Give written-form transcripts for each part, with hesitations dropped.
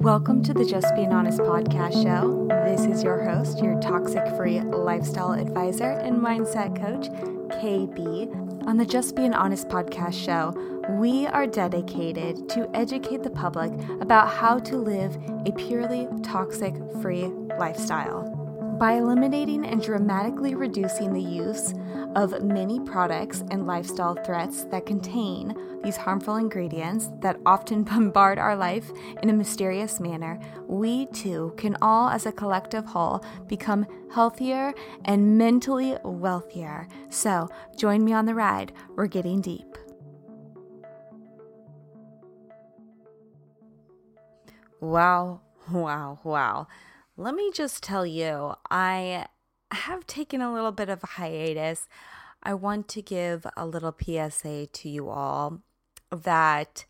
Welcome to the Just Bein' Honest Podcast show. This is your host, your toxic-free lifestyle advisor and mindset coach, KB. On the Just Bein' Honest Podcast show, we are dedicated to educate the public about how to live a purely toxic-free lifestyle. By eliminating and dramatically reducing the use of many products and lifestyle threats that contain these harmful ingredients that often bombard our life in a mysterious manner, we too can all as a collective whole become healthier and mentally wealthier. So join me on the ride. We're getting deep. Wow. Let me just tell you, I have taken a little bit of a hiatus. I want to give a little PSA to you all that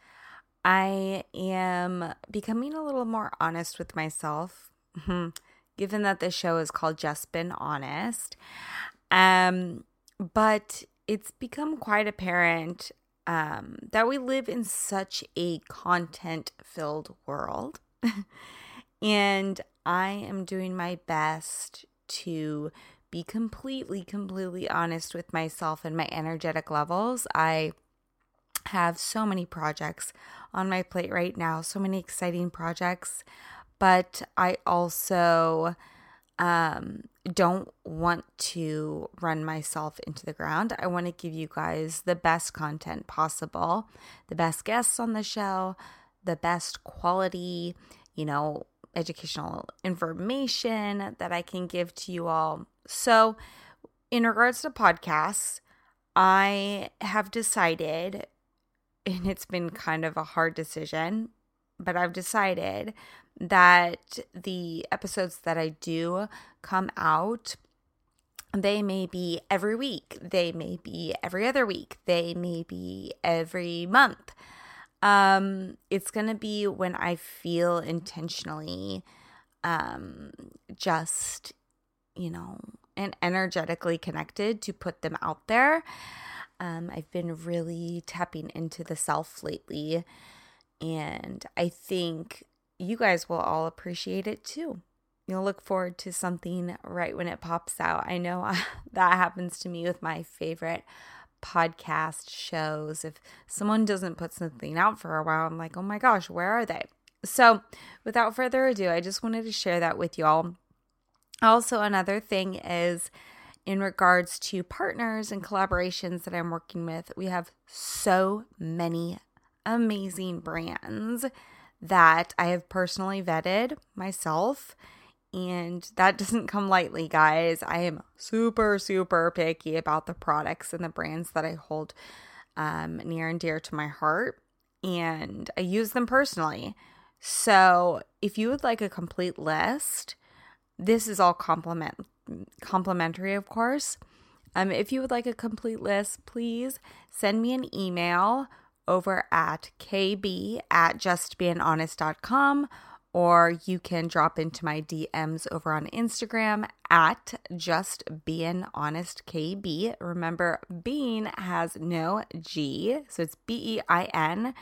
I am becoming a little more honest with myself, given that this show is called Just Bein' Honest. But it's become quite apparent that we live in such a content-filled world. And I am doing my best to be completely honest with myself and my energetic levels. I have so many projects on my plate right now, so many exciting projects, but I also don't want to run myself into the ground. I want to give you guys the best content possible, the best guests on the show, the best quality, educational information that I can give to you all. So in regards to podcasts, I have decided, and it's been kind of a hard decision, but I've decided that the episodes that I do come out, they may be every week, they may be every other week, they may be every month. It's going to be when I feel intentionally, and energetically connected to put them out there. I've been really tapping into the self lately, and I think you guys will all appreciate it too. You'll look forward to something right when it pops out. I know that happens to me with my favorite podcast shows. If someone doesn't put something out for a while, I'm like, oh my gosh, where are they? So without further ado, I just wanted to share that with y'all. Also, another thing is in regards to partners and collaborations that I'm working with, we have so many amazing brands that I have personally vetted myself. And that doesn't come lightly, guys. I am super picky about the products and the brands that I hold near and dear to my heart. And I use them personally. So if you would like a complete list, this is all complimentary, of course. If you would like a complete list, please send me an email over at kb@justbeinhonest.com. Or you can drop into my DMs over on Instagram at Just Bein' Honest KB. Remember, bean has no G, so it's BEIN.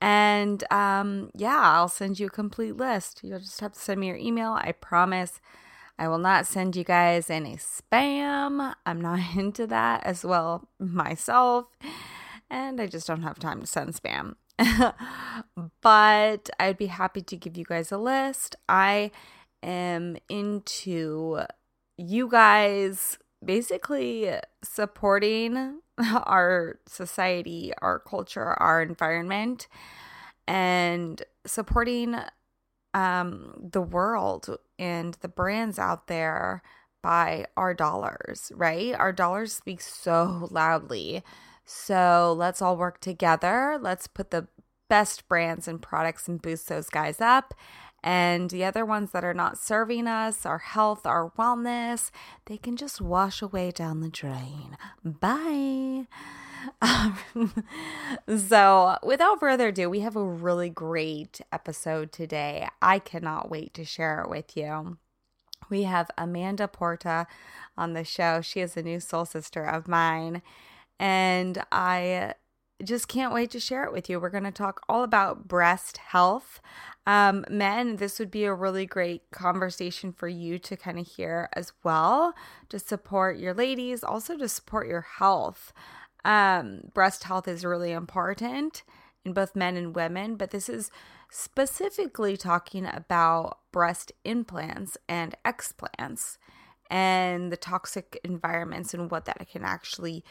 And I'll send you a complete list. You'll just have to send me your email. I promise I will not send you guys any spam. I'm not into that as well myself. And I just don't have time to send spam. But I'd be happy to give you guys a list. I am into you guys basically supporting our society, our culture, our environment, and supporting the world and the brands out there by our dollars, right? Our dollars speak so loudly. So let's all work together. Let's put the best brands and products and boost those guys up. And the other ones that are not serving us, our health, our wellness, they can just wash away down the drain. Bye. So without further ado, we have a really great episode today. I cannot wait to share it with you. We have Amanda Porta on the show. She is a new soul sister of mine. And I just can't wait to share it with you. We're going to talk all about breast health. Men, this would be a really great conversation for you to kind of hear as well, to support your ladies, also to support your health. Breast health is really important in both men and women, but this is specifically talking about breast implants and explants and the toxic environments and what that can actually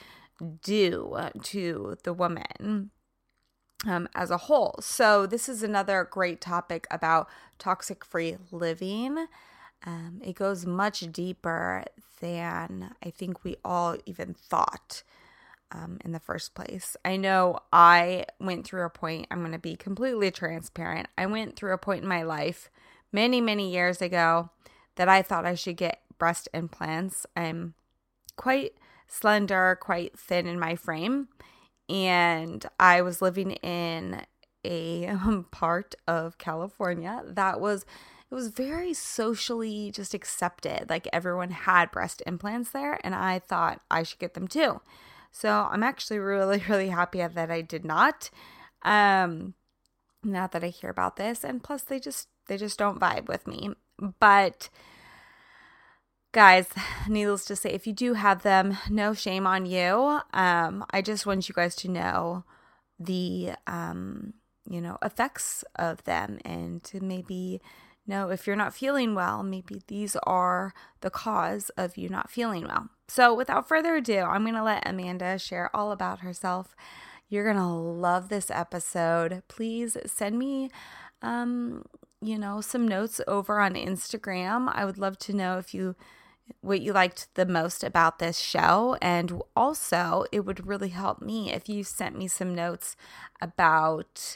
do to the woman as a whole. So this is another great topic about toxic-free living. It goes much deeper than I think we all even thought in the first place. I know I went through a point, I'm going to be completely transparent. I went through a point in my life many, many years ago that I thought I should get breast implants. I'm quite slender, quite thin in my frame, and I was living in a part of California that was, it was very socially just accepted. Like everyone had breast implants there, and I thought I should get them too. So I'm actually really, really happy that I did not. Now that I hear about this, and plus they just don't vibe with me, but. Guys, needless to say, if you do have them, no shame on you. I just want you guys to know the, effects of them, and to maybe know if you're not feeling well, maybe these are the cause of you not feeling well. So without further ado, I'm going to let Amanda share all about herself. You're going to love this episode. Please send me, some notes over on Instagram. I would love to know what you liked the most about this show. And also, it would really help me if you sent me some notes about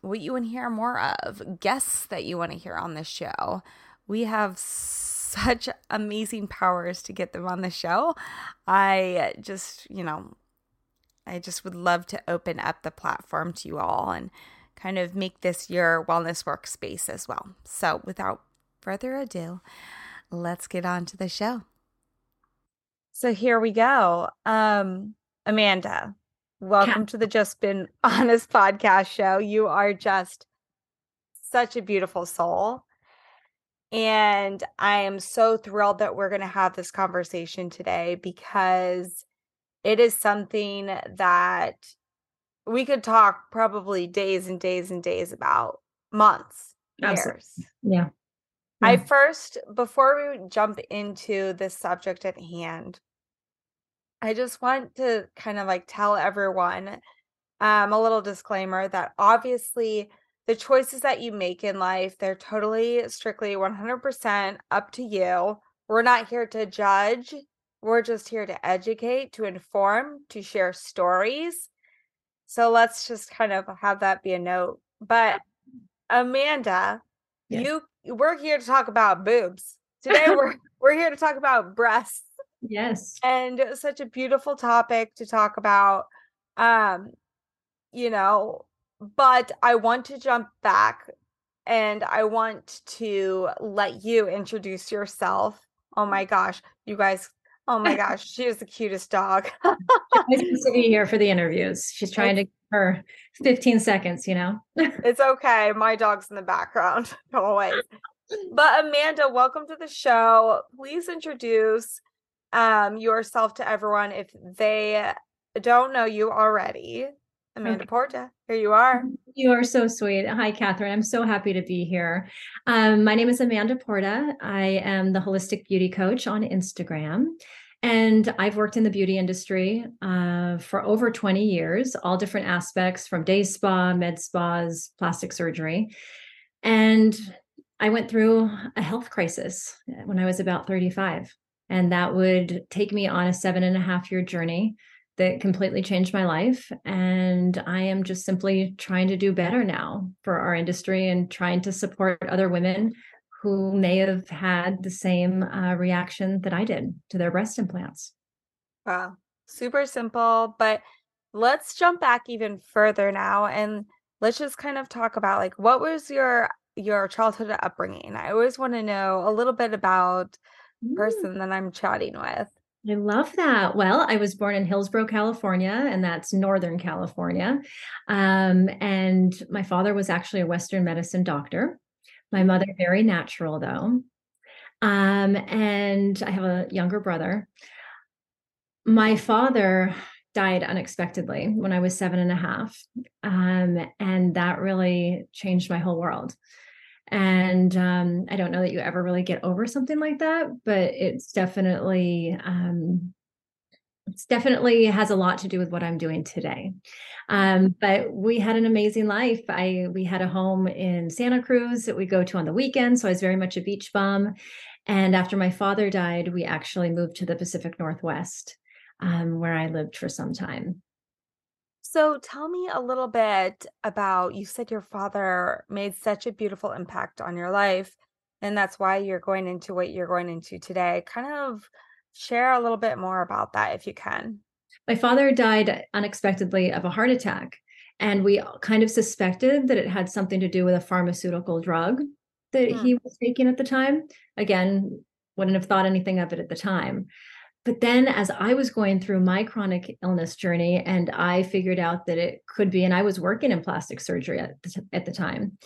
what you want to hear more of, guests that you want to hear on the show. We have such amazing powers to get them on the show. I just would love to open up the platform to you all and kind of make this your wellness workspace as well. So without further ado, let's get on to the show. So here we go. Amanda, welcome to the Just Bein' Honest podcast show. You are just such a beautiful soul. And I am so thrilled that we're going to have this conversation today, because it is something that we could talk probably days and days and days about, months, years. Yeah. Before we jump into the subject at hand, I just want to kind of tell everyone a little disclaimer that obviously the choices that you make in life, they're totally, strictly 100% up to you. We're not here to judge. We're just here to educate, to inform, to share stories. So let's just kind of have that be a note. But Amanda, we're here to talk about boobs. Today we're here to talk about breasts. Yes. And it was such a beautiful topic to talk about. But I want to jump back, and I want to let you introduce yourself. Oh my gosh, you guys. Oh my gosh, she is the cutest dog. She's supposed to be here for the interviews. She's trying to get her 15 seconds, It's okay. My dog's in the background always. But Amanda, welcome to the show. Please introduce yourself to everyone if they don't know you already. Amanda Porta, here you are. You are so sweet. Hi, Catherine. I'm so happy to be here. My name is Amanda Porta. I am the holistic beauty coach on Instagram, and I've worked in the beauty industry for over 20 years, all different aspects from day spa, med spas, plastic surgery. And I went through a health crisis when I was about 35, and that would take me on a 7.5-year journey that completely changed my life. And I am just simply trying to do better now for our industry and trying to support other women who may have had the same reaction that I did to their breast implants. Wow. Super simple, but let's jump back even further now. And let's just kind of talk about what was your childhood upbringing? I always want to know a little bit about the person that I'm chatting with. I love that. Well, I was born in Hillsborough, California, and that's Northern California. And my father was actually a Western medicine doctor. My mother, very natural though. And I have a younger brother. My father died unexpectedly when I was 7.5. And that really changed my whole world. And I don't know that you ever really get over something like that, but it's definitely has a lot to do with what I'm doing today. But we had an amazing life. We had a home in Santa Cruz that we go to on the weekends. So I was very much a beach bum. And after my father died, we actually moved to the Pacific Northwest, where I lived for some time. So tell me a little bit about, you said your father made such a beautiful impact on your life, and that's why you're going into what you're going into today. Kind of share a little bit more about that if you can. My father died unexpectedly of a heart attack, and we kind of suspected that it had something to do with a pharmaceutical drug that he was taking at the time. Again, wouldn't have thought anything of it at the time. But then as I was going through my chronic illness journey, and I figured out that it could be, and I was working in plastic surgery at the time,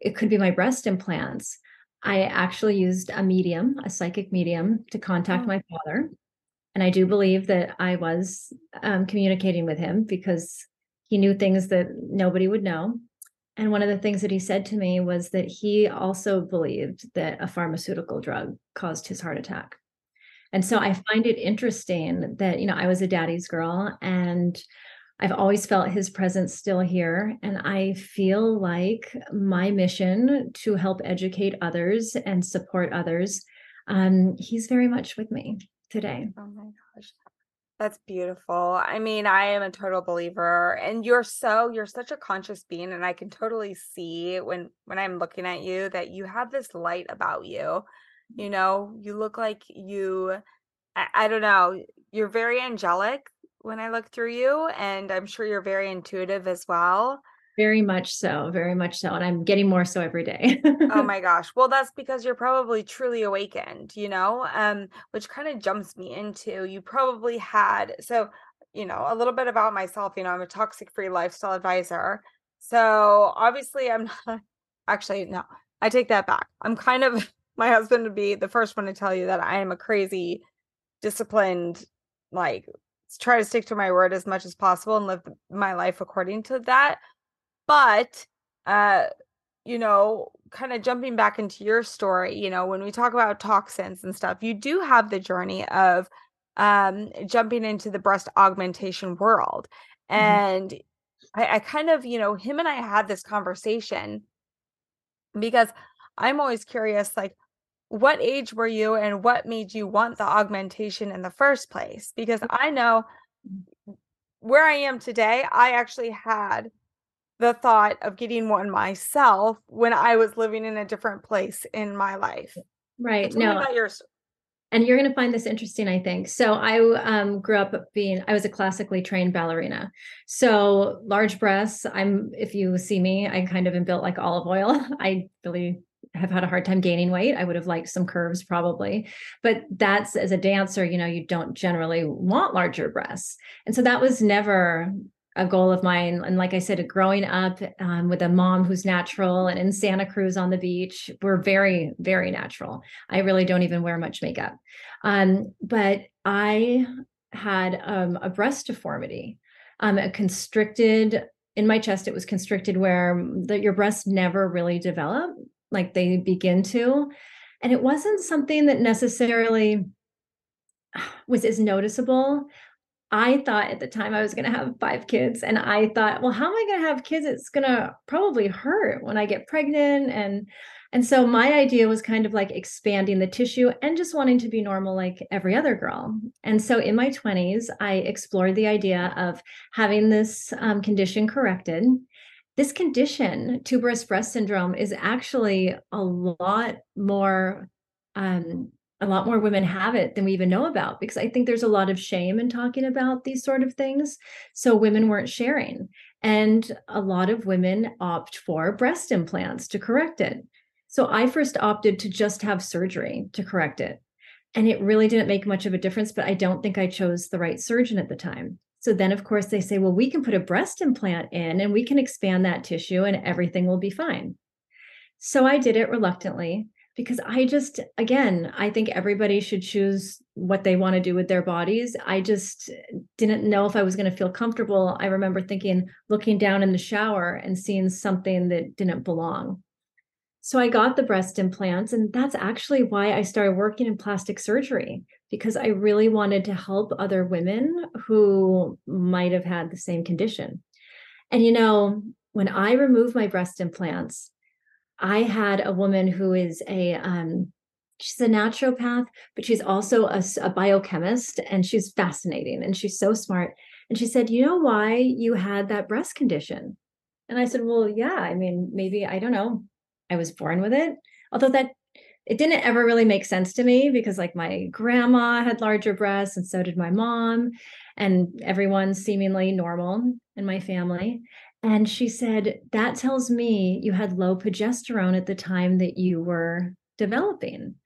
it could be my breast implants. I actually used a medium, a psychic medium, to contact my father. And I do believe that I was communicating with him, because he knew things that nobody would know. And one of the things that he said to me was that he also believed that a pharmaceutical drug caused his heart attack. And so I find it interesting that, you know, I was a daddy's girl, and I've always felt his presence still here. And I feel like my mission to help educate others and support others, he's very much with me today. Oh my gosh. That's beautiful. I mean, I am a total believer, and you're such a conscious being. And I can totally see when I'm looking at you that you have this light about you. You know, you look like you, I don't know, you're very angelic when I look through you, and I'm sure you're very intuitive as well. Very much so, very much so. And I'm getting more so every day. Oh my gosh. Well, that's because you're probably truly awakened, you know, which kind of jumps me into, you probably had, so, you know, a little bit about myself, you know, I'm a toxic-free lifestyle advisor. So obviously I'm not, actually, no, I take that back. I'm kind of, my husband would be the first one to tell you that I am a crazy, disciplined, like try to stick to my word as much as possible and live my life according to that. But, you know, kind of jumping back into your story, you know, when we talk about toxins and stuff, you do have the journey of jumping into the breast augmentation world. Mm-hmm. And I kind of, you know, him and I had this conversation because I'm always curious, like, what age were you and what made you want the augmentation in the first place? Because I know where I am today, I actually had the thought of getting one myself when I was living in a different place in my life. Right. Tell me about yours. And you're going to find this interesting, I think. So I grew up I was a classically trained ballerina. So large breasts, if you see me, I kind of am built like olive oil. I really have had a hard time gaining weight. I would have liked some curves probably, but that's, as a dancer, you know, you don't generally want larger breasts. And so that was never a goal of mine. And like I said, growing up with a mom who's natural and in Santa Cruz on the beach, we're very, very natural. I really don't even wear much makeup. But I had a breast deformity, a constricted in my chest. It was constricted where your breasts never really develop like they begin to. And it wasn't something that necessarily was as noticeable. I thought at the time I was going to have 5 kids, and I thought, well, how am I going to have kids? It's going to probably hurt when I get pregnant. And so my idea was kind of like expanding the tissue and just wanting to be normal like every other girl. And so in my 20s, I explored the idea of having this condition corrected. This condition, tuberous breast syndrome, is actually a lot more women have it than we even know about, because I think there's a lot of shame in talking about these sort of things. So women weren't sharing, and a lot of women opt for breast implants to correct it. So I first opted to just have surgery to correct it. And it really didn't make much of a difference, but I don't think I chose the right surgeon at the time. So then, of course, they say, well, we can put a breast implant in and we can expand that tissue and everything will be fine. So I did it reluctantly because I just, again, I think everybody should choose what they want to do with their bodies. I just didn't know if I was going to feel comfortable. I remember thinking, looking down in the shower and seeing something that didn't belong. So I got the breast implants, and that's actually why I started working in plastic surgery, because I really wanted to help other women who might have had the same condition. And, you know, when I removed my breast implants, I had a woman who is she's a naturopath, but she's also a biochemist, and she's fascinating and she's so smart. And she said, you know why you had that breast condition? And I said, well, yeah, I mean, maybe, I don't know. I was born with it, although that it didn't ever really make sense to me because like my grandma had larger breasts and so did my mom and everyone seemingly normal in my family. And she said, that tells me you had low progesterone at the time that you were developing.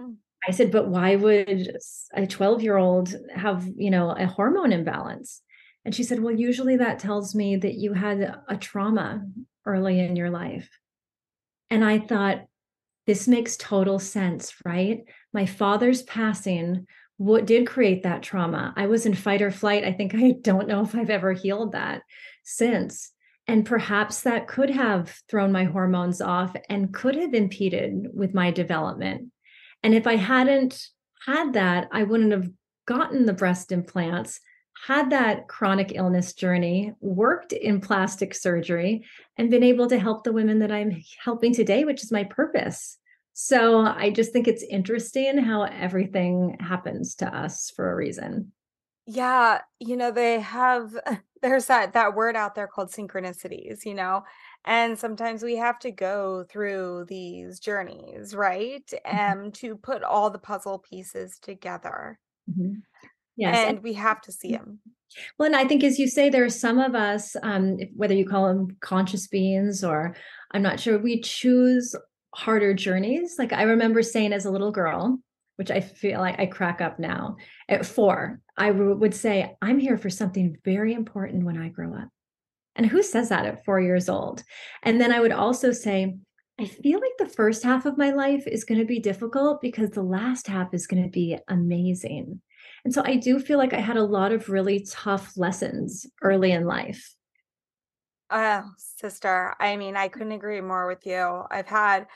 Oh. I said, but why would a 12-year-old have, you know, a hormone imbalance? And she said, well, usually that tells me that you had a trauma early in your life. And I thought, this makes total sense, right? My father's passing did create that trauma. I was in fight or flight. I don't know if I've ever healed that since. And perhaps that could have thrown my hormones off and could have impeded with my development. And if I hadn't had that, I wouldn't have gotten the breast implants, had that chronic illness journey, worked in plastic surgery, and been able to help the women that I'm helping today, which is my purpose. So I just think it's interesting how everything happens to us for a reason. Yeah. You know, there's that word out there called synchronicities, you know, and sometimes we have to go through these journeys, right? Mm-hmm. To put all the puzzle pieces together. Mm-hmm. Yes. And we have to see them. Well, and I think, as you say, there are some of us, whether you call them conscious beings or I'm not sure, we choose harder journeys. Like I remember saying as a little girl, which I feel like I crack up now, at 4, I would say, I'm here for something very important when I grow up. And who says that at 4 years old? And then I would also say, I feel like the first half of my life is going to be difficult because the last half is going to be amazing. And so I do feel like I had a lot of really tough lessons early in life. Oh, sister. I mean, I couldn't agree more with you. I've had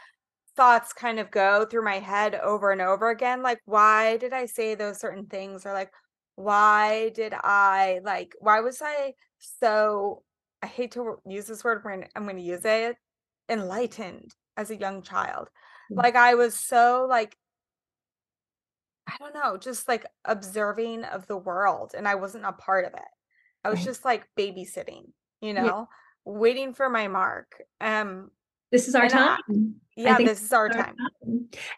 thoughts kind of go through my head over and over again. Like, why did I say those certain things? Or like, why was I so, I hate to use this word, I'm going to use it, enlightened as a young child. Mm-hmm. Like I was so like, I don't know, just like observing of the world. And I wasn't a part of it. I was right. Just like babysitting, you know, waiting for my mark. This is our time. This is our time.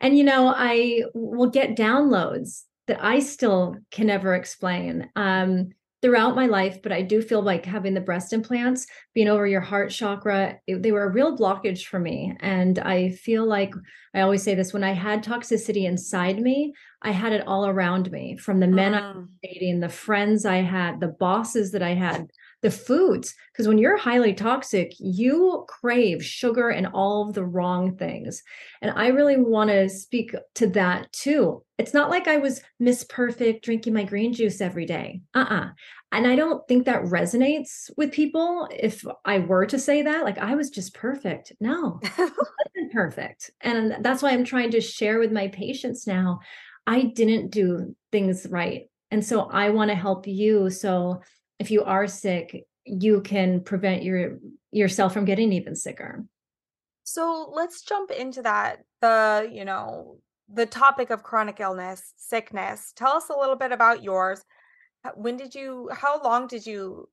And, you know, I will get downloads that I still can never explain throughout my life. But I do feel like having the breast implants, being over your heart chakra, they were a real blockage for me. And I feel like, I always say this, when I had toxicity inside me, I had it all around me, from the men I was dating, the friends I had, the bosses that I had, the foods. Because when you're highly toxic, you crave sugar and all of the wrong things. And I really want to speak to that too. It's not like I was Miss Perfect drinking my green juice every day. And I don't think that resonates with people. If I were to say that, like I was just perfect. No, I wasn't perfect. And that's why I'm trying to share with my patients now. I didn't do things right. And so I want to help you. So if you are sick, you can prevent yourself from getting even sicker. So let's jump into that. The topic of chronic illness, sickness. Tell us a little bit about yours. How long did you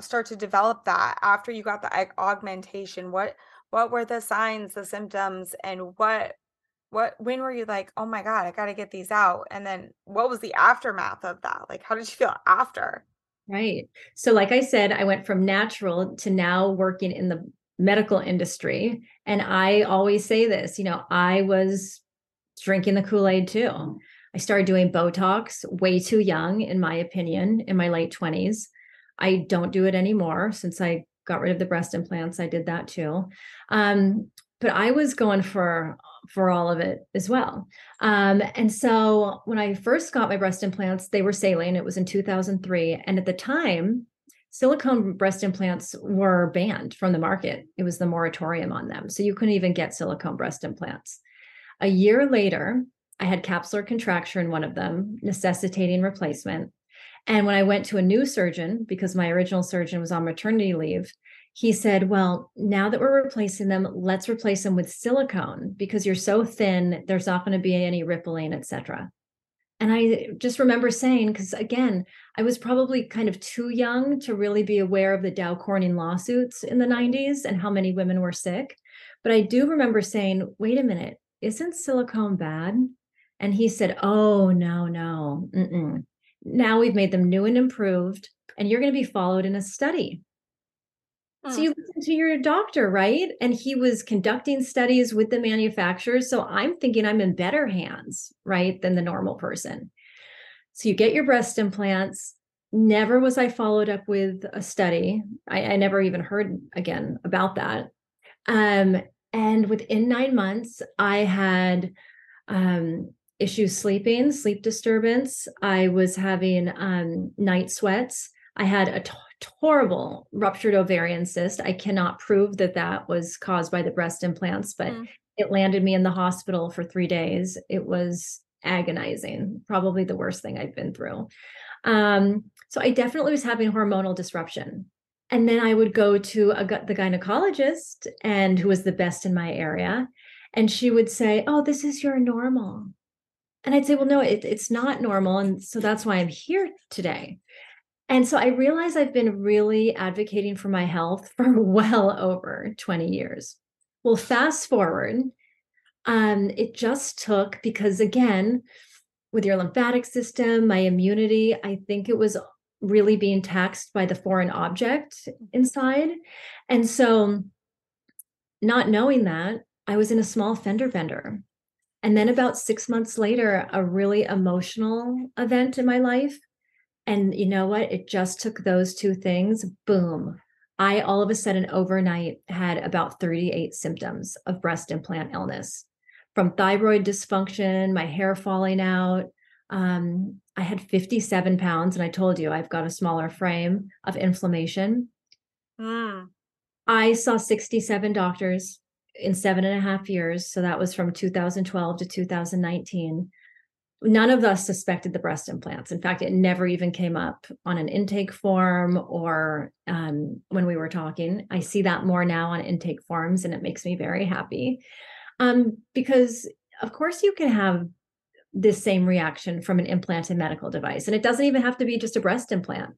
start to develop that after you got the augmentation? What were the signs, the symptoms, and when were you like, oh my God, I got to get these out? And then what was the aftermath of that? Like, how did you feel after? Right. So like I said, I went from natural to now working in the medical industry. And I always say this, you know, I was drinking the Kool-Aid too. I started doing Botox way too young, in my opinion, in my late 20s. I don't do it anymore. Since I got rid of the breast implants, I did that too. But I was going for all of it as well. And so when I first got my breast implants, they were saline. It was in 2003. And at the time, silicone breast implants were banned from the market. It was the moratorium on them. So you couldn't even get silicone breast implants. A year later, I had capsular contracture in one of them, necessitating replacement. And when I went to a new surgeon, because my original surgeon was on maternity leave, he said, well, now that we're replacing them, let's replace them with silicone because you're so thin, there's not going to be any rippling, et cetera. And I just remember saying, because again, I was probably kind of too young to really be aware of the Dow Corning lawsuits in the 90s and how many women were sick. But I do remember saying, wait a minute, isn't silicone bad? And he said, oh, no, mm-mm. Now we've made them new and improved, and you're going to be followed in a study. Oh. So you listen to your doctor, right? And he was conducting studies with the manufacturers. So I'm thinking I'm in better hands, right, than the normal person. So you get your breast implants. Never was I followed up with a study. I never even heard again about that. And within 9 months, I had issues sleeping, sleep disturbance. I was having night sweats. I had a horrible ruptured ovarian cyst. I cannot prove that that was caused by the breast implants, but it landed me in the hospital for 3 days. It was agonizing, probably the worst thing I've been through. So I definitely was having hormonal disruption. And then I would go to the gynecologist, and who was the best in my area. And she would say, oh, this is your normal. And I'd say, well, no, it's not normal. And so that's why I'm here today. And so I realize I've been really advocating for my health for well over 20 years. Well, fast forward, it just took, because again, with your lymphatic system, my immunity, I think it was really being taxed by the foreign object inside. And so not knowing that, I was in a small fender bender. And then about 6 months later, a really emotional event in my life. And you know what? It just took those two things. Boom. I all of a sudden overnight had about 38 symptoms of breast implant illness, from thyroid dysfunction, my hair falling out. I had 57 pounds. And I told you, I've got a smaller frame of inflammation. Mm. I saw 67 doctors in 7.5 years. So that was from 2012 to 2019. None of us suspected the breast implants. In fact, it never even came up on an intake form or when we were talking. I see that more now on intake forms, and it makes me very happy because, of course, you can have this same reaction from an implanted medical device. And it doesn't even have to be just a breast implant.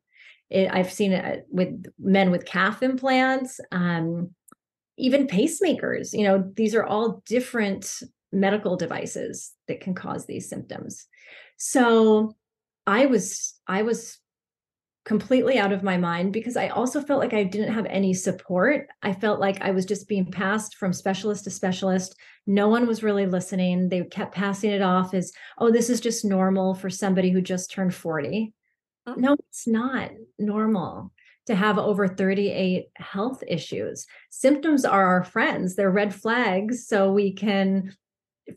I've seen it with men with calf implants, even pacemakers. You know, these are all different medical devices that can cause these symptoms. So I was completely out of my mind, because I also felt like I didn't have any support. I felt like I was just being passed from specialist to specialist. No one was really listening. They kept passing it off as, oh, this is just normal for somebody who just turned 40. No, it's not normal to have over 38 health issues. Symptoms are our friends. They're red flags, so we can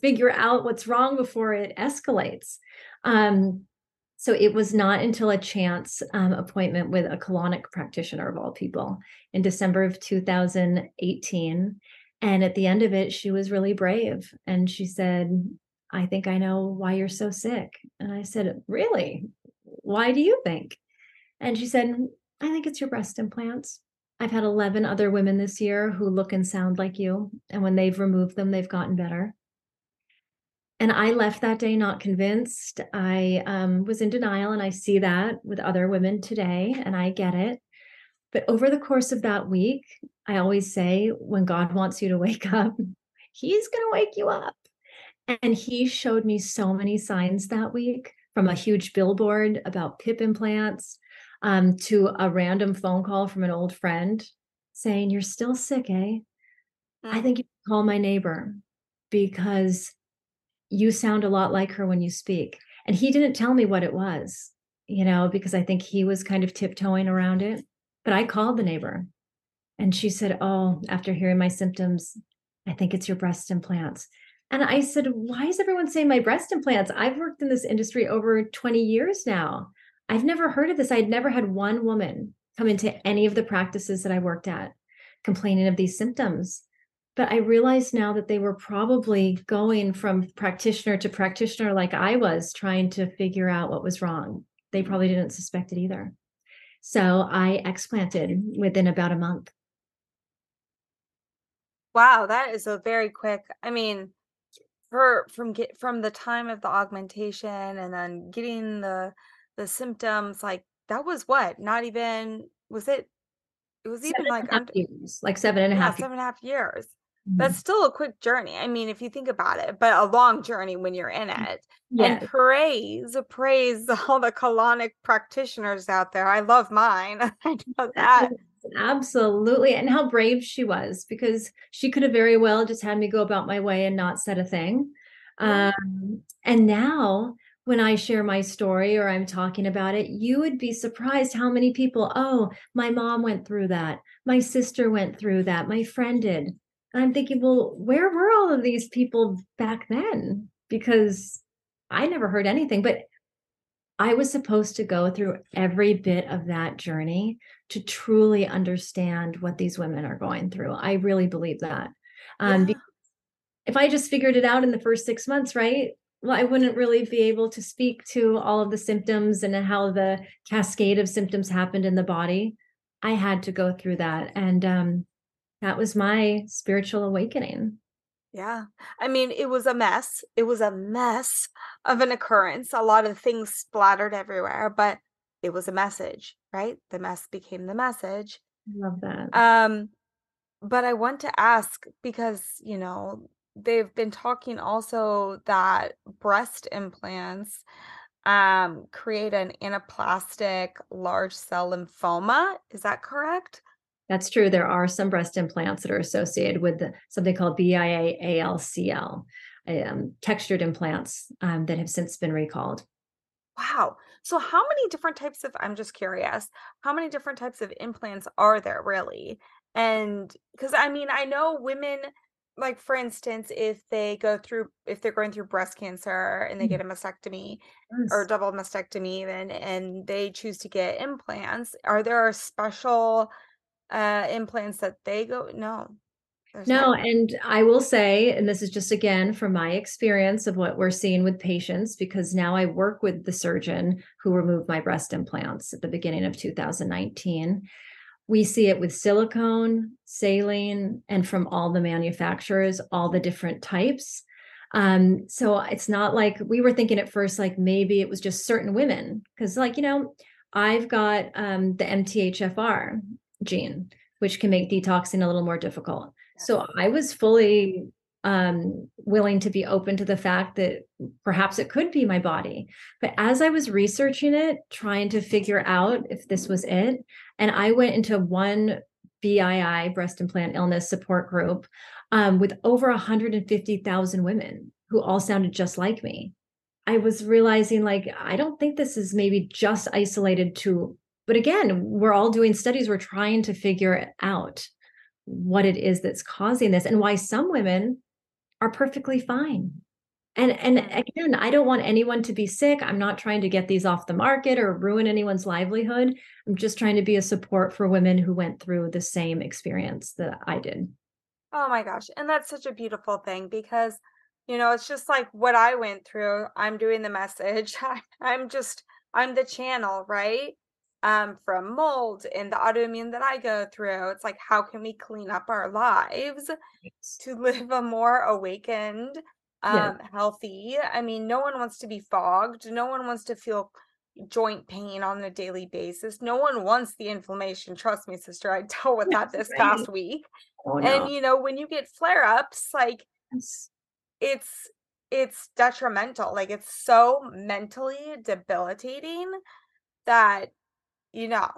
figure out what's wrong before it escalates. So it was not until a chance appointment with a colonic practitioner, of all people, in December of 2018. And at the end of it, she was really brave. And she said, I think I know why you're so sick. And I said, really? Why do you think? And she said, I think it's your breast implants. I've had 11 other women this year who look and sound like you. And when they've removed them, they've gotten better. And I left that day not convinced. I was in denial, and I see that with other women today, and I get it. But over the course of that week, I always say, when God wants you to wake up, he's going to wake you up. And he showed me so many signs that week, from a huge billboard about PIP implants, to a random phone call from an old friend saying, you're still sick, eh? I think you can call my neighbor because you sound a lot like her when you speak. And he didn't tell me what it was, you know, because I think he was kind of tiptoeing around it. But I called the neighbor and she said, oh, after hearing my symptoms, I think it's your breast implants. And I said, why is everyone saying my breast implants? I've worked in this industry over 20 years now. I've never heard of this. I'd never had one woman come into any of the practices that I worked at complaining of these symptoms. But I realized now that they were probably going from practitioner to practitioner like I was, trying to figure out what was wrong. They probably didn't suspect it either. So I explanted within about a month. Wow, that is a very quick, I mean, from the time of the augmentation and then getting the symptoms, like that was what, not even, was it? It was even like 7.5 years. 7.5 years. Mm-hmm. That's still a quick journey. I mean, if you think about it, but a long journey when you're in it. Yes. And praise all the colonic practitioners out there. I love mine. I know that. Absolutely. And how brave she was, because she could have very well just had me go about my way and not said a thing. Yeah. And now when I share my story or I'm talking about it, you would be surprised how many people, oh, my mom went through that. My sister went through that. My friend did. And I'm thinking, well, where were all of these people back then? Because I never heard anything, but I was supposed to go through every bit of that journey to truly understand what these women are going through. I really believe that. Yeah. If I just figured it out in the first 6 months, right? Well, I wouldn't really be able to speak to all of the symptoms and how the cascade of symptoms happened in the body. I had to go through that. And that was my spiritual awakening. Yeah. I mean, it was a mess. It was a mess of an occurrence. A lot of things splattered everywhere, but it was a message, right? The mess became the message. I love that. But I want to ask, because, you know, they've been talking also that breast implants create an anaplastic large cell lymphoma. Is that correct? That's true. There are some breast implants that are associated with something called BIA-ALCL, textured implants that have since been recalled. Wow. So how many different types of, I'm just curious, how many different types of implants are there really? And because I mean, I know women, like, for instance, if they're going through breast cancer and they get a mastectomy or double mastectomy, and they choose to get implants, are there special implants that they go? No. And I will say, and this is just, again, from my experience of what we're seeing with patients, because now I work with the surgeon who removed my breast implants at the beginning of 2019. We see it with silicone, saline, and from all the manufacturers, all the different types. So it's not like we were thinking at first, like maybe it was just certain women, because like, you know, I've got the MTHFR gene, which can make detoxing a little more difficult. So I was fully willing to be open to the fact that perhaps it could be my body. But as I was researching it, trying to figure out if this was it, and I went into one BII, breast implant illness support group, with over 150,000 women who all sounded just like me. I was realizing, like, I don't think this is maybe just isolated to, but again, we're all doing studies. We're trying to figure it out, what it is that's causing this and why some women are perfectly fine. And again, I don't want anyone to be sick. I'm not trying to get these off the market or ruin anyone's livelihood. I'm just trying to be a support for women who went through the same experience that I did. Oh my gosh. And that's such a beautiful thing, because, you know, it's just like what I went through. I'm doing the message. I'm the channel, right? From mold and the autoimmune that I go through. It's like, how can we clean up our lives to live a more awakened, healthy. I mean, no one wants to be fogged. No one wants to feel joint pain on a daily basis. No one wants the inflammation. Trust me, sister, I dealt with that this past week. Oh, no. And you know, when you get flare-ups, like it's detrimental. Like, it's so mentally debilitating that, you know.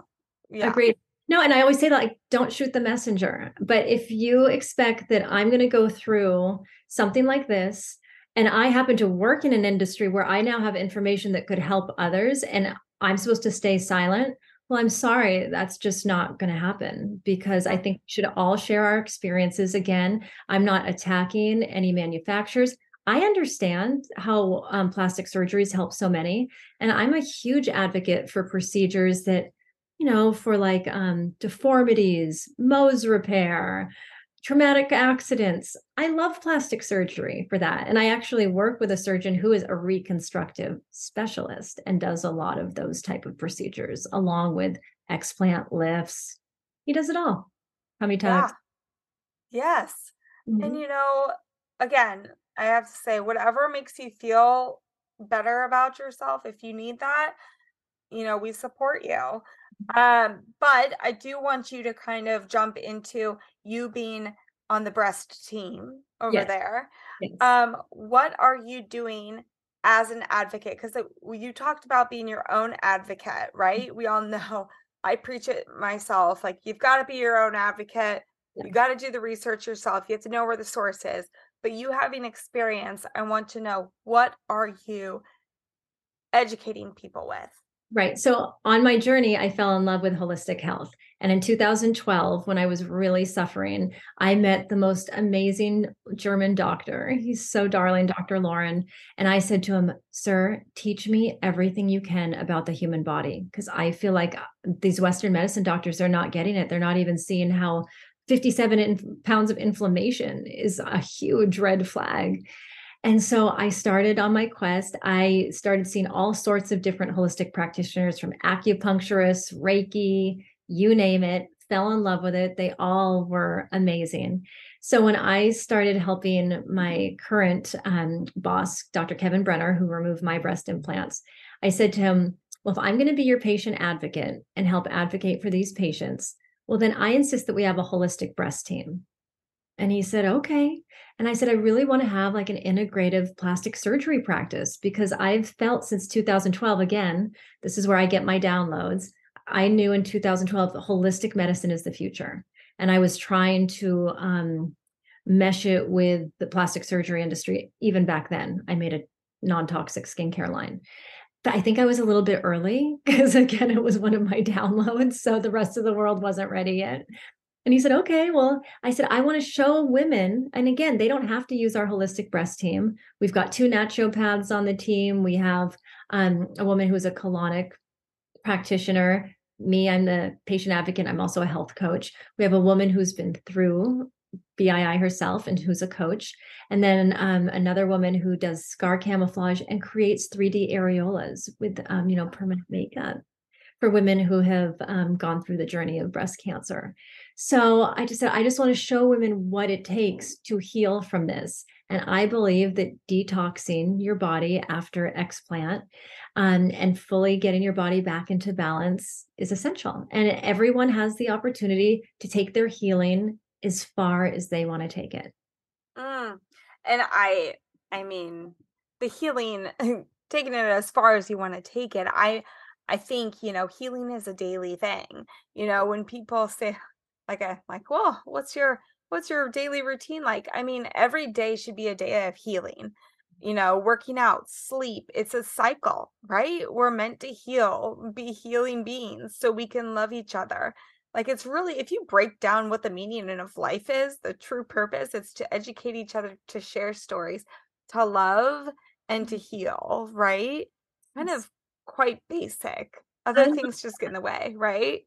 Yeah. Agreed. No, and I always say that, like, don't shoot the messenger. But if you expect that I'm going to go through something like this And I happen to work in an industry where I now have information that could help others, and I'm supposed to stay silent. Well, I'm sorry, that's just not going to happen, because I think we should all share our experiences. Again, I'm not attacking any manufacturers. I understand how plastic surgeries help so many. And I'm a huge advocate for procedures that, you know, for like deformities, Mohs repair, traumatic accidents. I love plastic surgery for that. And I actually work with a surgeon who is a reconstructive specialist and does a lot of those type of procedures, along with explant lifts. He does it all. How many times? Yeah. Yes. Mm-hmm. And, you know, again, I have to say, whatever makes you feel better about yourself, if you need that, you know, we support you. But I do want you to kind of jump into you being on the breast team over yes. there. Yes. What are you doing as an advocate? Because you talked about being your own advocate, right? Mm-hmm. We all know, I preach it myself. Like, you've got to be your own advocate. Yeah. You got to do the research yourself. You have to know where the source is. But you having experience, I want to know, what are you educating people with? Right. So on my journey, I fell in love with holistic health. And in 2012, when I was really suffering, I met the most amazing German doctor. He's so darling, Dr. Lauren. And I said to him, sir, teach me everything you can about the human body, because I feel like these Western medicine doctors are not getting it. They're not even seeing how 57 pounds of inflammation is a huge red flag. And so I started on my quest. I started seeing all sorts of different holistic practitioners, from acupuncturists, Reiki, you name it, fell in love with it. They all were amazing. So when I started helping my current boss, Dr. Kevin Brenner, who removed my breast implants, I said to him, well, if I'm going to be your patient advocate and help advocate for these patients, well, then I insist that we have a holistic breast team. And he said, okay. And I said, I really want to have like an integrative plastic surgery practice, because I've felt since 2012, again, this is where I get my downloads. I knew in 2012 that holistic medicine is the future. And I was trying to mesh it with the plastic surgery industry. Even back then, I made a non-toxic skincare line. I think I was a little bit early, because again, it was one of my downloads. So the rest of the world wasn't ready yet. And he said, okay, well, I said, I want to show women. And again, they don't have to use our holistic breast team. We've got 2 naturopaths on the team. We have a woman who's a colonic practitioner. Me, I'm the patient advocate. I'm also a health coach. We have a woman who's been through BII herself and who's a coach. And then another woman who does scar camouflage and creates 3D areolas with, you know, permanent makeup for women who have gone through the journey of breast cancer. So I just said, I just want to show women what it takes to heal from this. And I believe that detoxing your body after explant and fully getting your body back into balance is essential. And everyone has the opportunity to take their healing as far as they want to take it. And I mean, the healing, taking it as far as you want to take it. I think, you know, healing is a daily thing. You know, when people say, like, well, what's your daily routine like? I mean, every day should be a day of healing. You know, working out, sleep. It's a cycle, right? We're meant to heal, be healing beings, so we can love each other. Like, it's really, if you break down what the meaning of life is, the true purpose, it's to educate each other, to share stories, to love, and to heal, right? Kind of quite basic. Other things just get in the way, right?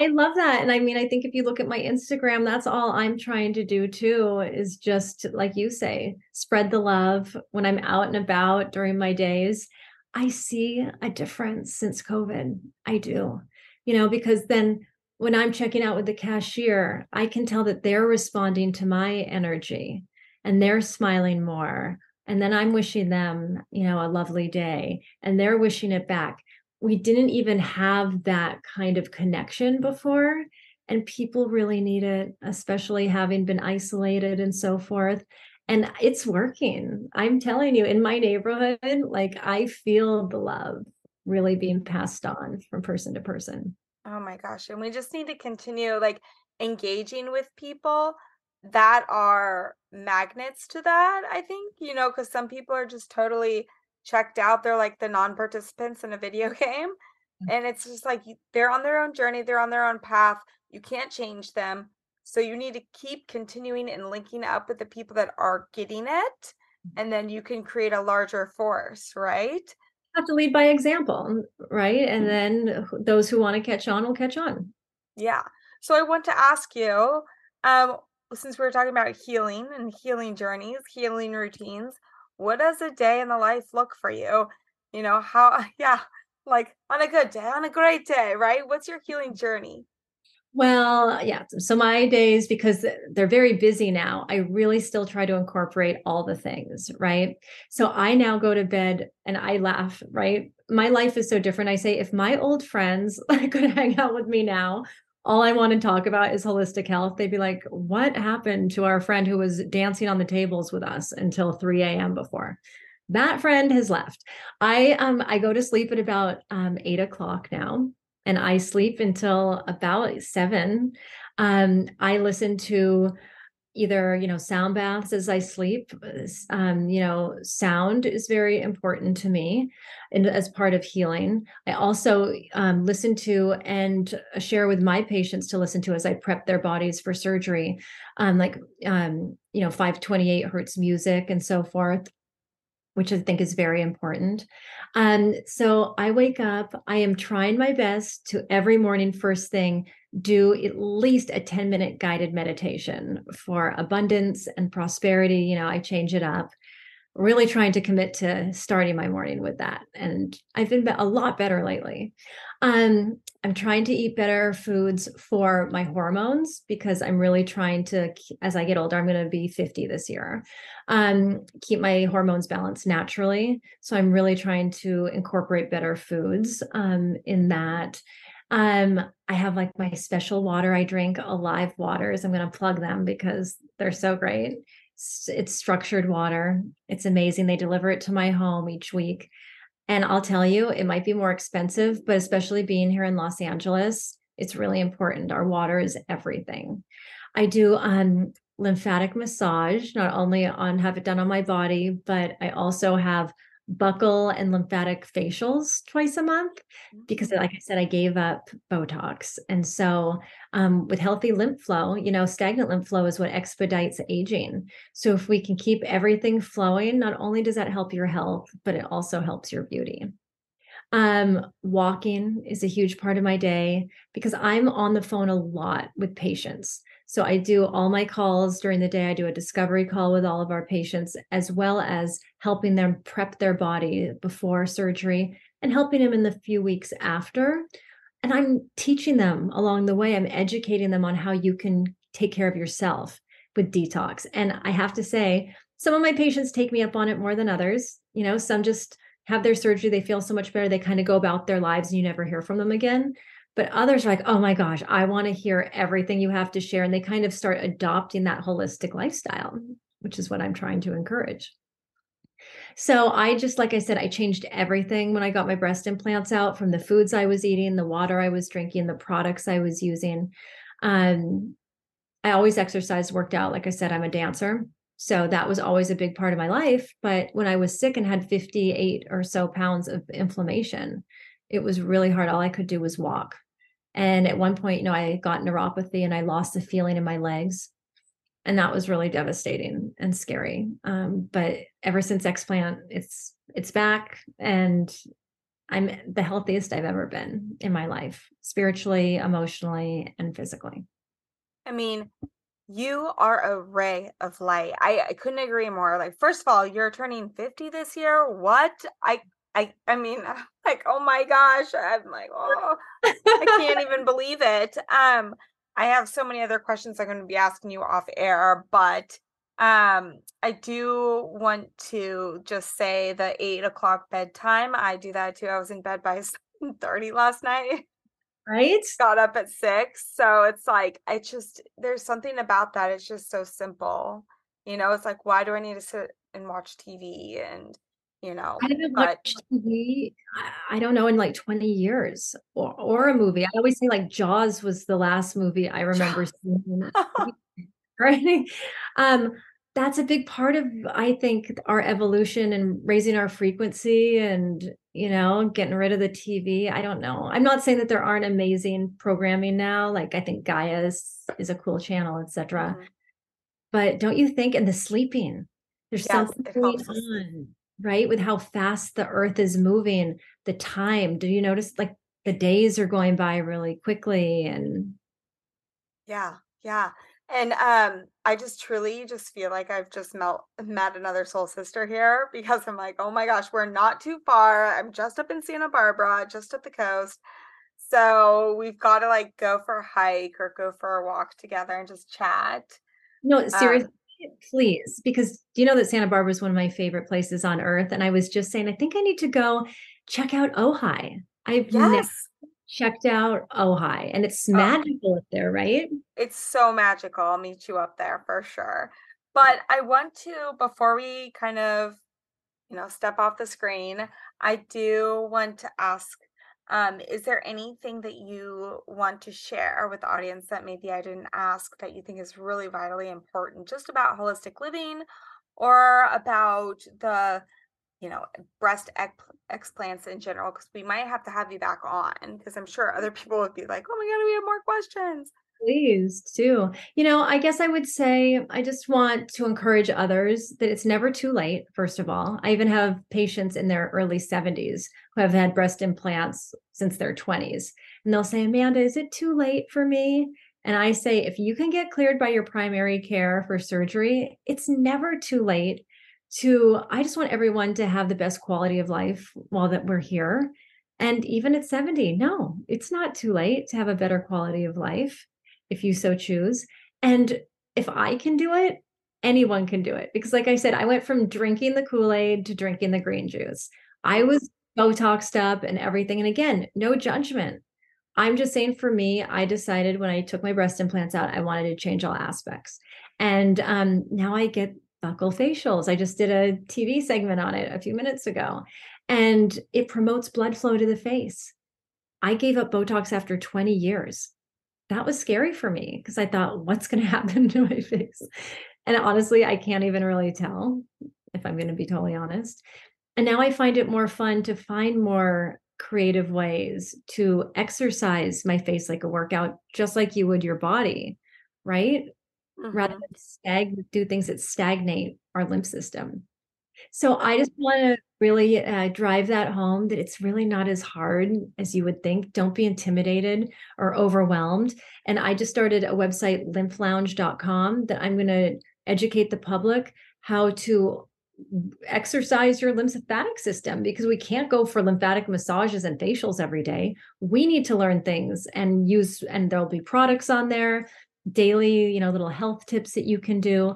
I love that. And I mean, I think if you look at my Instagram, that's all I'm trying to do too, is just like you say, spread the love. When I'm out and about during my days, I see a difference since COVID. I do, you know, because then when I'm checking out with the cashier, I can tell that they're responding to my energy and they're smiling more. And then I'm wishing them, you know, a lovely day, and they're wishing it back. We didn't even have that kind of connection before, and people really need it, especially having been isolated and so forth. And it's working. I'm telling you, in my neighborhood, like, I feel the love really being passed on from person to person. Oh my gosh. And we just need to continue like engaging with people that are magnets to that, I think, you know, because some people are just totally checked out. They're like the non-participants in a video game. And it's just like, they're on their own journey. They're on their own path. You can't change them. So you need to keep continuing and linking up with the people that are getting it. And then you can create a larger force, right? Have to lead by example, right? And then those who want to catch on will catch on. Yeah. So I want to ask you, since we were talking about healing and healing journeys, healing routines, what does a day in the life look for you? You know, how, yeah, like on a good day, on a great day, right? What's your healing journey? Well, yeah. So my days, because they're very busy now, I really still try to incorporate all the things, right? So I now go to bed and I laugh, right? My life is so different. I say, if my old friends could hang out with me now, all I want to talk about is holistic health. They'd be like, what happened to our friend who was dancing on the tables with us until 3 a.m. before? That friend has left. I go to sleep at about 8 o'clock now. And I sleep until about 7. I listen to either, you know, sound baths as I sleep. You know, sound is very important to me and as part of healing. I also listen to and share with my patients to listen to as I prep their bodies for surgery, like, you know, 528 hertz music and so forth, which I think is very important. So I wake up, I am trying my best to every morning, first thing, do at least a 10-minute guided meditation for abundance and prosperity. You know, I change it up, really trying to commit to starting my morning with that. And I've been a lot better lately. I'm trying to eat better foods for my hormones because I'm really trying to, as I get older, I'm going to be 50 this year, keep my hormones balanced naturally. So I'm really trying to incorporate better foods in that. I have like my special water I drink, Alive Waters. I'm going to plug them because they're so great. It's structured water. It's amazing. They deliver it to my home each week. And I'll tell you, it might be more expensive, but especially being here in Los Angeles, it's really important. Our water is everything. I do lymphatic massage, not only have it done on my body, but I also have buccal and lymphatic facials twice a month because, like I said, I gave up Botox. And so with healthy lymph flow, you know, stagnant lymph flow is what expedites aging. So if we can keep everything flowing, not only does that help your health, but it also helps your beauty. Walking is a huge part of my day because I'm on the phone a lot with patients. So I do all my calls during the day. I do a discovery call with all of our patients, as well as helping them prep their body before surgery and helping them in the few weeks after. And I'm teaching them along the way. I'm educating them on how you can take care of yourself with detox. And I have to say, some of my patients take me up on it more than others. You know, some just have their surgery. They feel so much better. They kind of go about their lives and you never hear from them again. But others are like, oh my gosh, I want to hear everything you have to share. And they kind of start adopting that holistic lifestyle, which is what I'm trying to encourage. So I just, like I said, I changed everything when I got my breast implants out, from the foods I was eating, the water I was drinking, the products I was using. I always exercised, worked out. Like I said, I'm a dancer. So that was always a big part of my life. But when I was sick and had 58 or so pounds of inflammation, it was really hard. All I could do was walk. And at one point, you know, I got neuropathy and I lost the feeling in my legs. And that was really devastating and scary. But ever since explant, it's back, and I'm the healthiest I've ever been in my life, spiritually, emotionally, and physically. I mean, you are a ray of light. I couldn't agree more. Like, first of all, you're turning 50 this year. What? I mean, like, oh my gosh, I'm like, oh, I can't even believe it. I have so many other questions I'm going to be asking you off air, but I do want to just say the 8 o'clock bedtime. I do that too. I was in bed by 7:30 last night. Right. Got up at 6. So it's like, I just, there's something about that. It's just so simple. You know, it's like, why do I need to sit and watch TV? And you know, I haven't watched TV, I don't know, in like 20 years or a movie. I always say like Jaws was the last movie I remember seeing. right? That's a big part of, I think, our evolution and raising our frequency and, you know, getting rid of the TV. I don't know. I'm not saying that there aren't amazing programming now. Like, I think Gaia is a cool channel, etc. Mm-hmm. But don't you think, and the sleeping, there's something going on, right? With how fast the earth is moving, the time. Do you notice like the days are going by really quickly? And yeah. And I just truly just feel like I've just met another soul sister here, because I'm like, oh my gosh, we're not too far. I'm just up in Santa Barbara, just up the coast. So we've got to like go for a hike or go for a walk together and just chat. No, seriously, please, because you know that Santa Barbara is one of my favorite places on earth. And I was just saying, I think I need to go check out Ojai. I've never checked out Ojai, and it's magical up there, right? It's so magical. I'll meet you up there for sure. But I want to, before we kind of, you know, step off the screen, I do want to ask, is there anything that you want to share with the audience that maybe I didn't ask that you think is really vitally important, just about holistic living or about the, you know, breast explants in general, because we might have to have you back on, because I'm sure other people would be like, oh my God, we have more questions. Please do. You know, I guess I would say, I just want to encourage others that it's never too late. First of all, I even have patients in their early 70s who have had breast implants since their 20s. And they'll say, Amanda, is it too late for me? And I say, if you can get cleared by your primary care for surgery, it's never too late. I just want everyone to have the best quality of life while that we're here. And even at 70, no, it's not too late to have a better quality of life if you so choose. And if I can do it, anyone can do it. Because like I said, I went from drinking the Kool-Aid to drinking the green juice. I was Botoxed up and everything. And again, no judgment. I'm just saying, for me, I decided when I took my breast implants out, I wanted to change all aspects. And now I get buccal facials. I just did a TV segment on it a few minutes ago, and it promotes blood flow to the face. I gave up Botox after 20 years. That was scary for me because I thought, what's going to happen to my face? And honestly, I can't even really tell, if I'm going to be totally honest. And now I find it more fun to find more creative ways to exercise my face like a workout, just like you would your body, right? Rather than do things that stagnate our lymph system. So I just want to really drive that home, that it's really not as hard as you would think. Don't be intimidated or overwhelmed. And I just started a website, lymphlounge.com, that I'm going to educate the public how to exercise your lymphatic system, because we can't go for lymphatic massages and facials every day. We need to learn things and there'll be products on there, daily, you know, little health tips that you can do,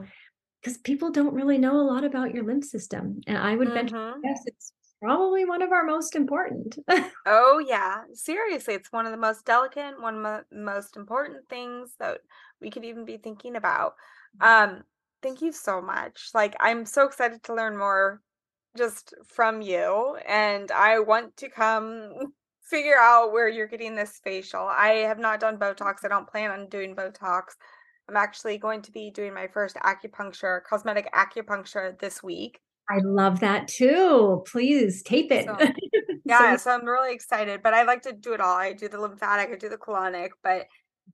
because people don't really know a lot about your lymph system. And I would venture, yes, it's probably one of our most important. Oh yeah. Seriously. It's one of the most delicate, one of the most important things that we could even be thinking about. Thank you so much. Like, I'm so excited to learn more just from you. And I want to come figure out where you're getting this facial. I have not done Botox. I don't plan on doing Botox. I'm actually going to be doing my first cosmetic acupuncture this week. I love that too. Please tape it. So, yeah. So I'm really excited, but I like to do it all. I do the lymphatic, I do the colonic, but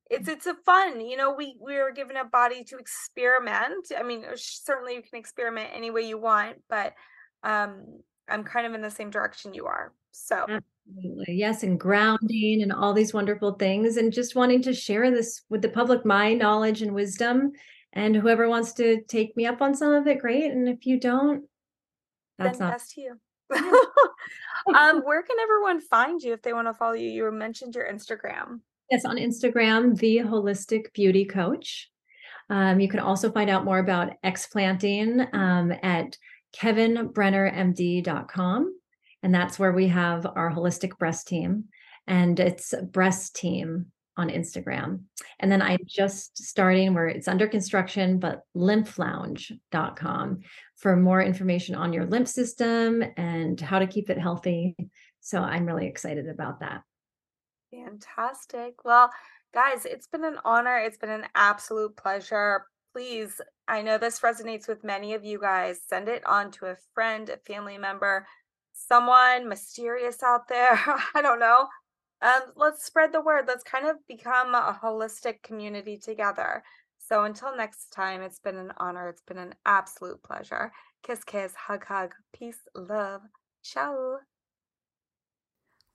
it's a fun, you know, we are given a body to experiment. I mean, certainly you can experiment any way you want, but I'm kind of in the same direction you are. So absolutely. Yes. And grounding and all these wonderful things, and just wanting to share this with the public, my knowledge and wisdom, and whoever wants to take me up on some of it, great. And if you don't, that's then best to you. Where can everyone find you if they want to follow you? You mentioned your Instagram. Yes. On Instagram, the holistic beauty coach. You can also find out more about explanting at kevinbrennermd.com. And that's where we have our holistic breast team, and it's breast team on Instagram. And then I'm just starting where it's under construction, but lymphlounge.com for more information on your lymph system and how to keep it healthy. So I'm really excited about that. Fantastic. Well, guys, it's been an honor. It's been an absolute pleasure. please, I know this resonates with many of you guys, send it on to a friend, a family member, someone mysterious out there. I don't know. Let's spread the word. Let's kind of become a holistic community together. So until next time, it's been an honor. It's been an absolute pleasure. Kiss, kiss, hug, hug, peace, love, ciao.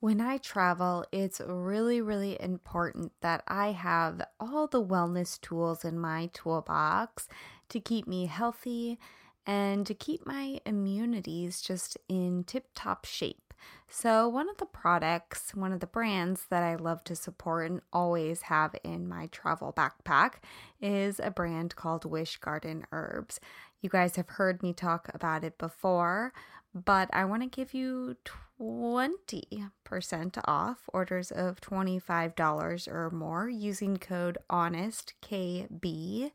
When I travel, it's really, really important that I have all the wellness tools in my toolbox to keep me healthy and to keep my immunities just in tip-top shape. So one of the products, one of the brands that I love to support and always have in my travel backpack is a brand called Wish Garden Herbs. You guys have heard me talk about it before, but I want to give you 20% off orders of $25 or more using code HONESTKB.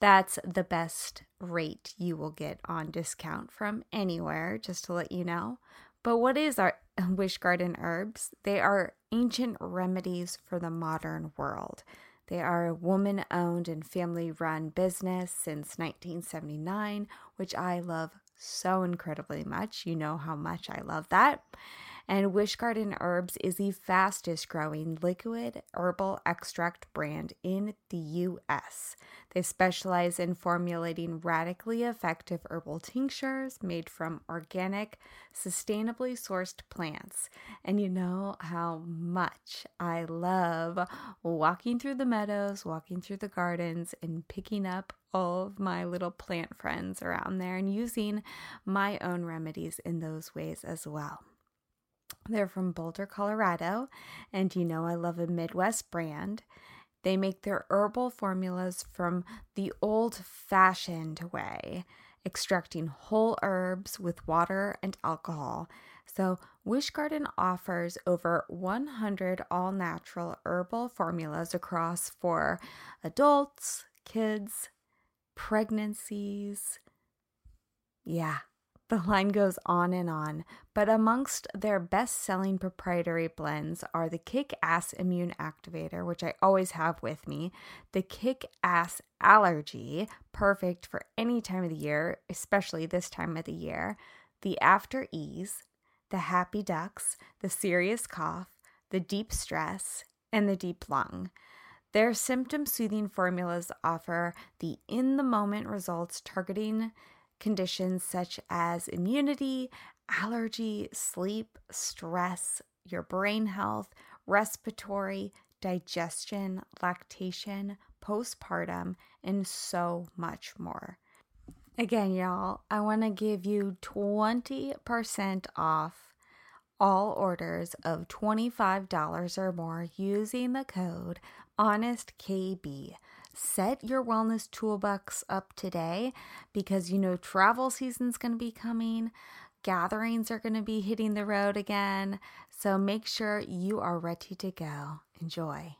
That's the best rate you will get on discount from anywhere, just to let you know. But what is our Wish Garden Herbs? They are ancient remedies for the modern world. They are a woman-owned and family-run business since 1979, which I love so incredibly much. You know how much I love that. And Wish Garden Herbs is the fastest growing liquid herbal extract brand in the U.S. They specialize in formulating radically effective herbal tinctures made from organic, sustainably sourced plants. And you know how much I love walking through the meadows, walking through the gardens, and picking up all of my little plant friends around there and using my own remedies in those ways as well. They're from Boulder, Colorado, and you know I love a Midwest brand. They make their herbal formulas from the old-fashioned way, extracting whole herbs with water and alcohol. So Wish Garden offers over 100 all-natural herbal formulas across for adults, kids, pregnancies. Yeah. The line goes on and on, but amongst their best-selling proprietary blends are the Kick-Ass Immune Activator, which I always have with me, the Kick-Ass Allergy, perfect for any time of the year, especially this time of the year, the After Ease, the Happy Ducks, the Serious Cough, the Deep Stress, and the Deep Lung. Their symptom-soothing formulas offer the in-the-moment results targeting conditions such as immunity, allergy, sleep, stress, your brain health, respiratory, digestion, lactation, postpartum, and so much more. Again, y'all, I want to give you 20% off all orders of $25 or more using the code HONESTKB. Set your wellness toolbox up today because you know travel season's going to be coming, gatherings are going to be hitting the road again, so make sure you are ready to go. Enjoy.